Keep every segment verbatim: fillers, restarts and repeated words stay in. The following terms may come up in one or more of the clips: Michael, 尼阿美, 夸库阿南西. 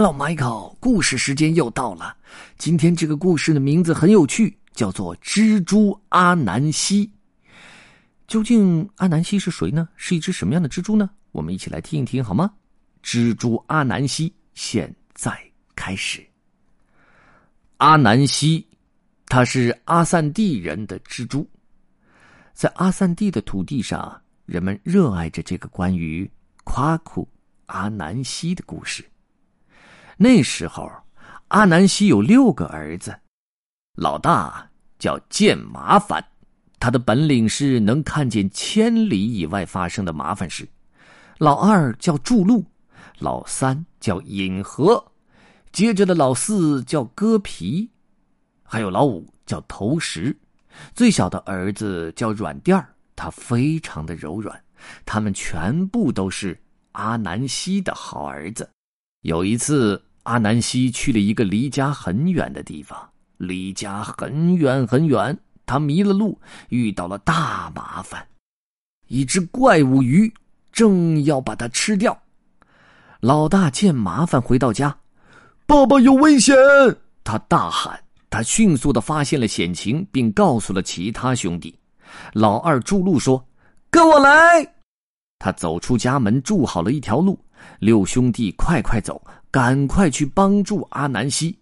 Hello Michael， 故事时间又到了。今天这个故事的名字很有趣，叫做蜘蛛阿南西。究竟阿南西是谁呢？是一只什么样的蜘蛛呢？我们一起来听一听好吗？蜘蛛阿南西现在开始。阿南西，他是阿散蒂人的蜘蛛。在阿散蒂的土地上，人们热爱着这个关于夸库阿南西的故事。那时候，阿南西有六个儿子，老大叫见麻烦，他的本领是能看见千里以外发生的麻烦事；老二叫筑路，老三叫引河，接着的老四叫割皮，还有老五叫投石，最小的儿子叫软垫儿，他非常的柔软。他们全部都是阿南西的好儿子。有一次，阿南西去了一个离家很远的地方，离家很远很远，他迷了路，遇到了大麻烦。一只怪物鱼正要把它吃掉。老大见麻烦回到家，爸爸有危险！他大喊，他迅速地发现了险情，并告诉了其他兄弟。老二筑路说，跟我来！他走出家门，筑好了一条路。六兄弟快快走，赶快去帮助阿南西。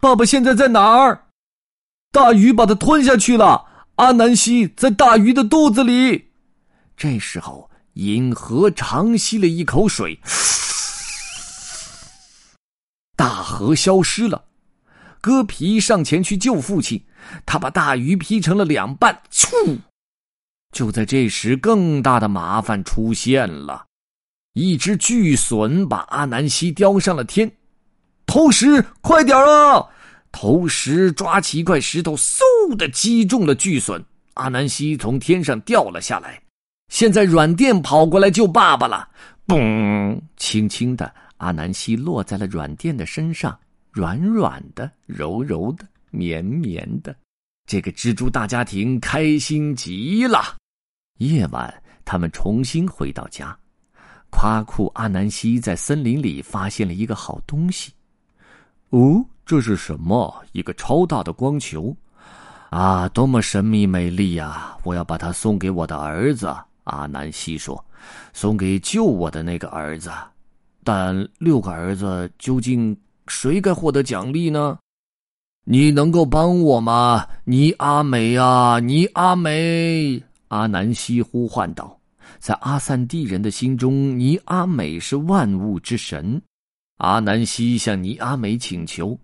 爸爸现在在哪儿？大鱼把他吞下去了，阿南西在大鱼的肚子里。这时候，银河长吸了一口水，大河消失了。割皮上前去救父亲，他把大鱼劈成了两半。就在这时，更大的麻烦出现了。一只巨隼把阿南西叼上了天。投石，快点啊！投石抓起一块石头，嗖地击中了巨隼，阿南西从天上掉了下来。现在软垫跑过来救爸爸了。嘣！轻轻的，阿南西落在了软垫的身上，软软的，柔柔的，绵绵的。这个蜘蛛大家庭开心极了。夜晚，他们重新回到家。夸库阿南西在森林里发现了一个好东西。哦，这是什么？一个超大的光球啊，多么神秘美丽啊！我要把它送给我的儿子，阿南西说，送给救我的那个儿子。但六个儿子究竟谁该获得奖励呢？你能够帮我吗？尼阿美啊，尼阿美！阿南西呼唤道。在阿散蒂人的心中，尼阿美是万物之神。阿南西向尼阿美请求，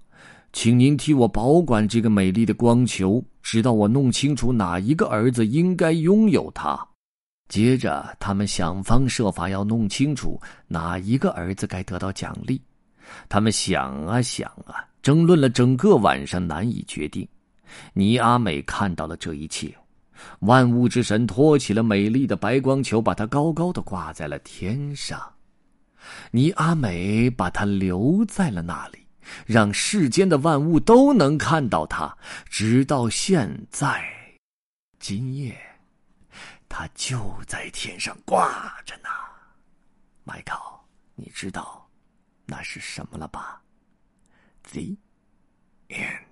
请您替我保管这个美丽的光球，直到我弄清楚哪一个儿子应该拥有它。接着他们想方设法要弄清楚哪一个儿子该得到奖励。他们想啊想啊，争论了整个晚上，难以决定。尼阿美看到了这一切。万物之神托起了美丽的白光球，把它高高的挂在了天上。尼阿美把它留在了那里，让世间的万物都能看到它，直到现在。今夜，它就在天上挂着呢。迈克，你知道那是什么了吧？The end.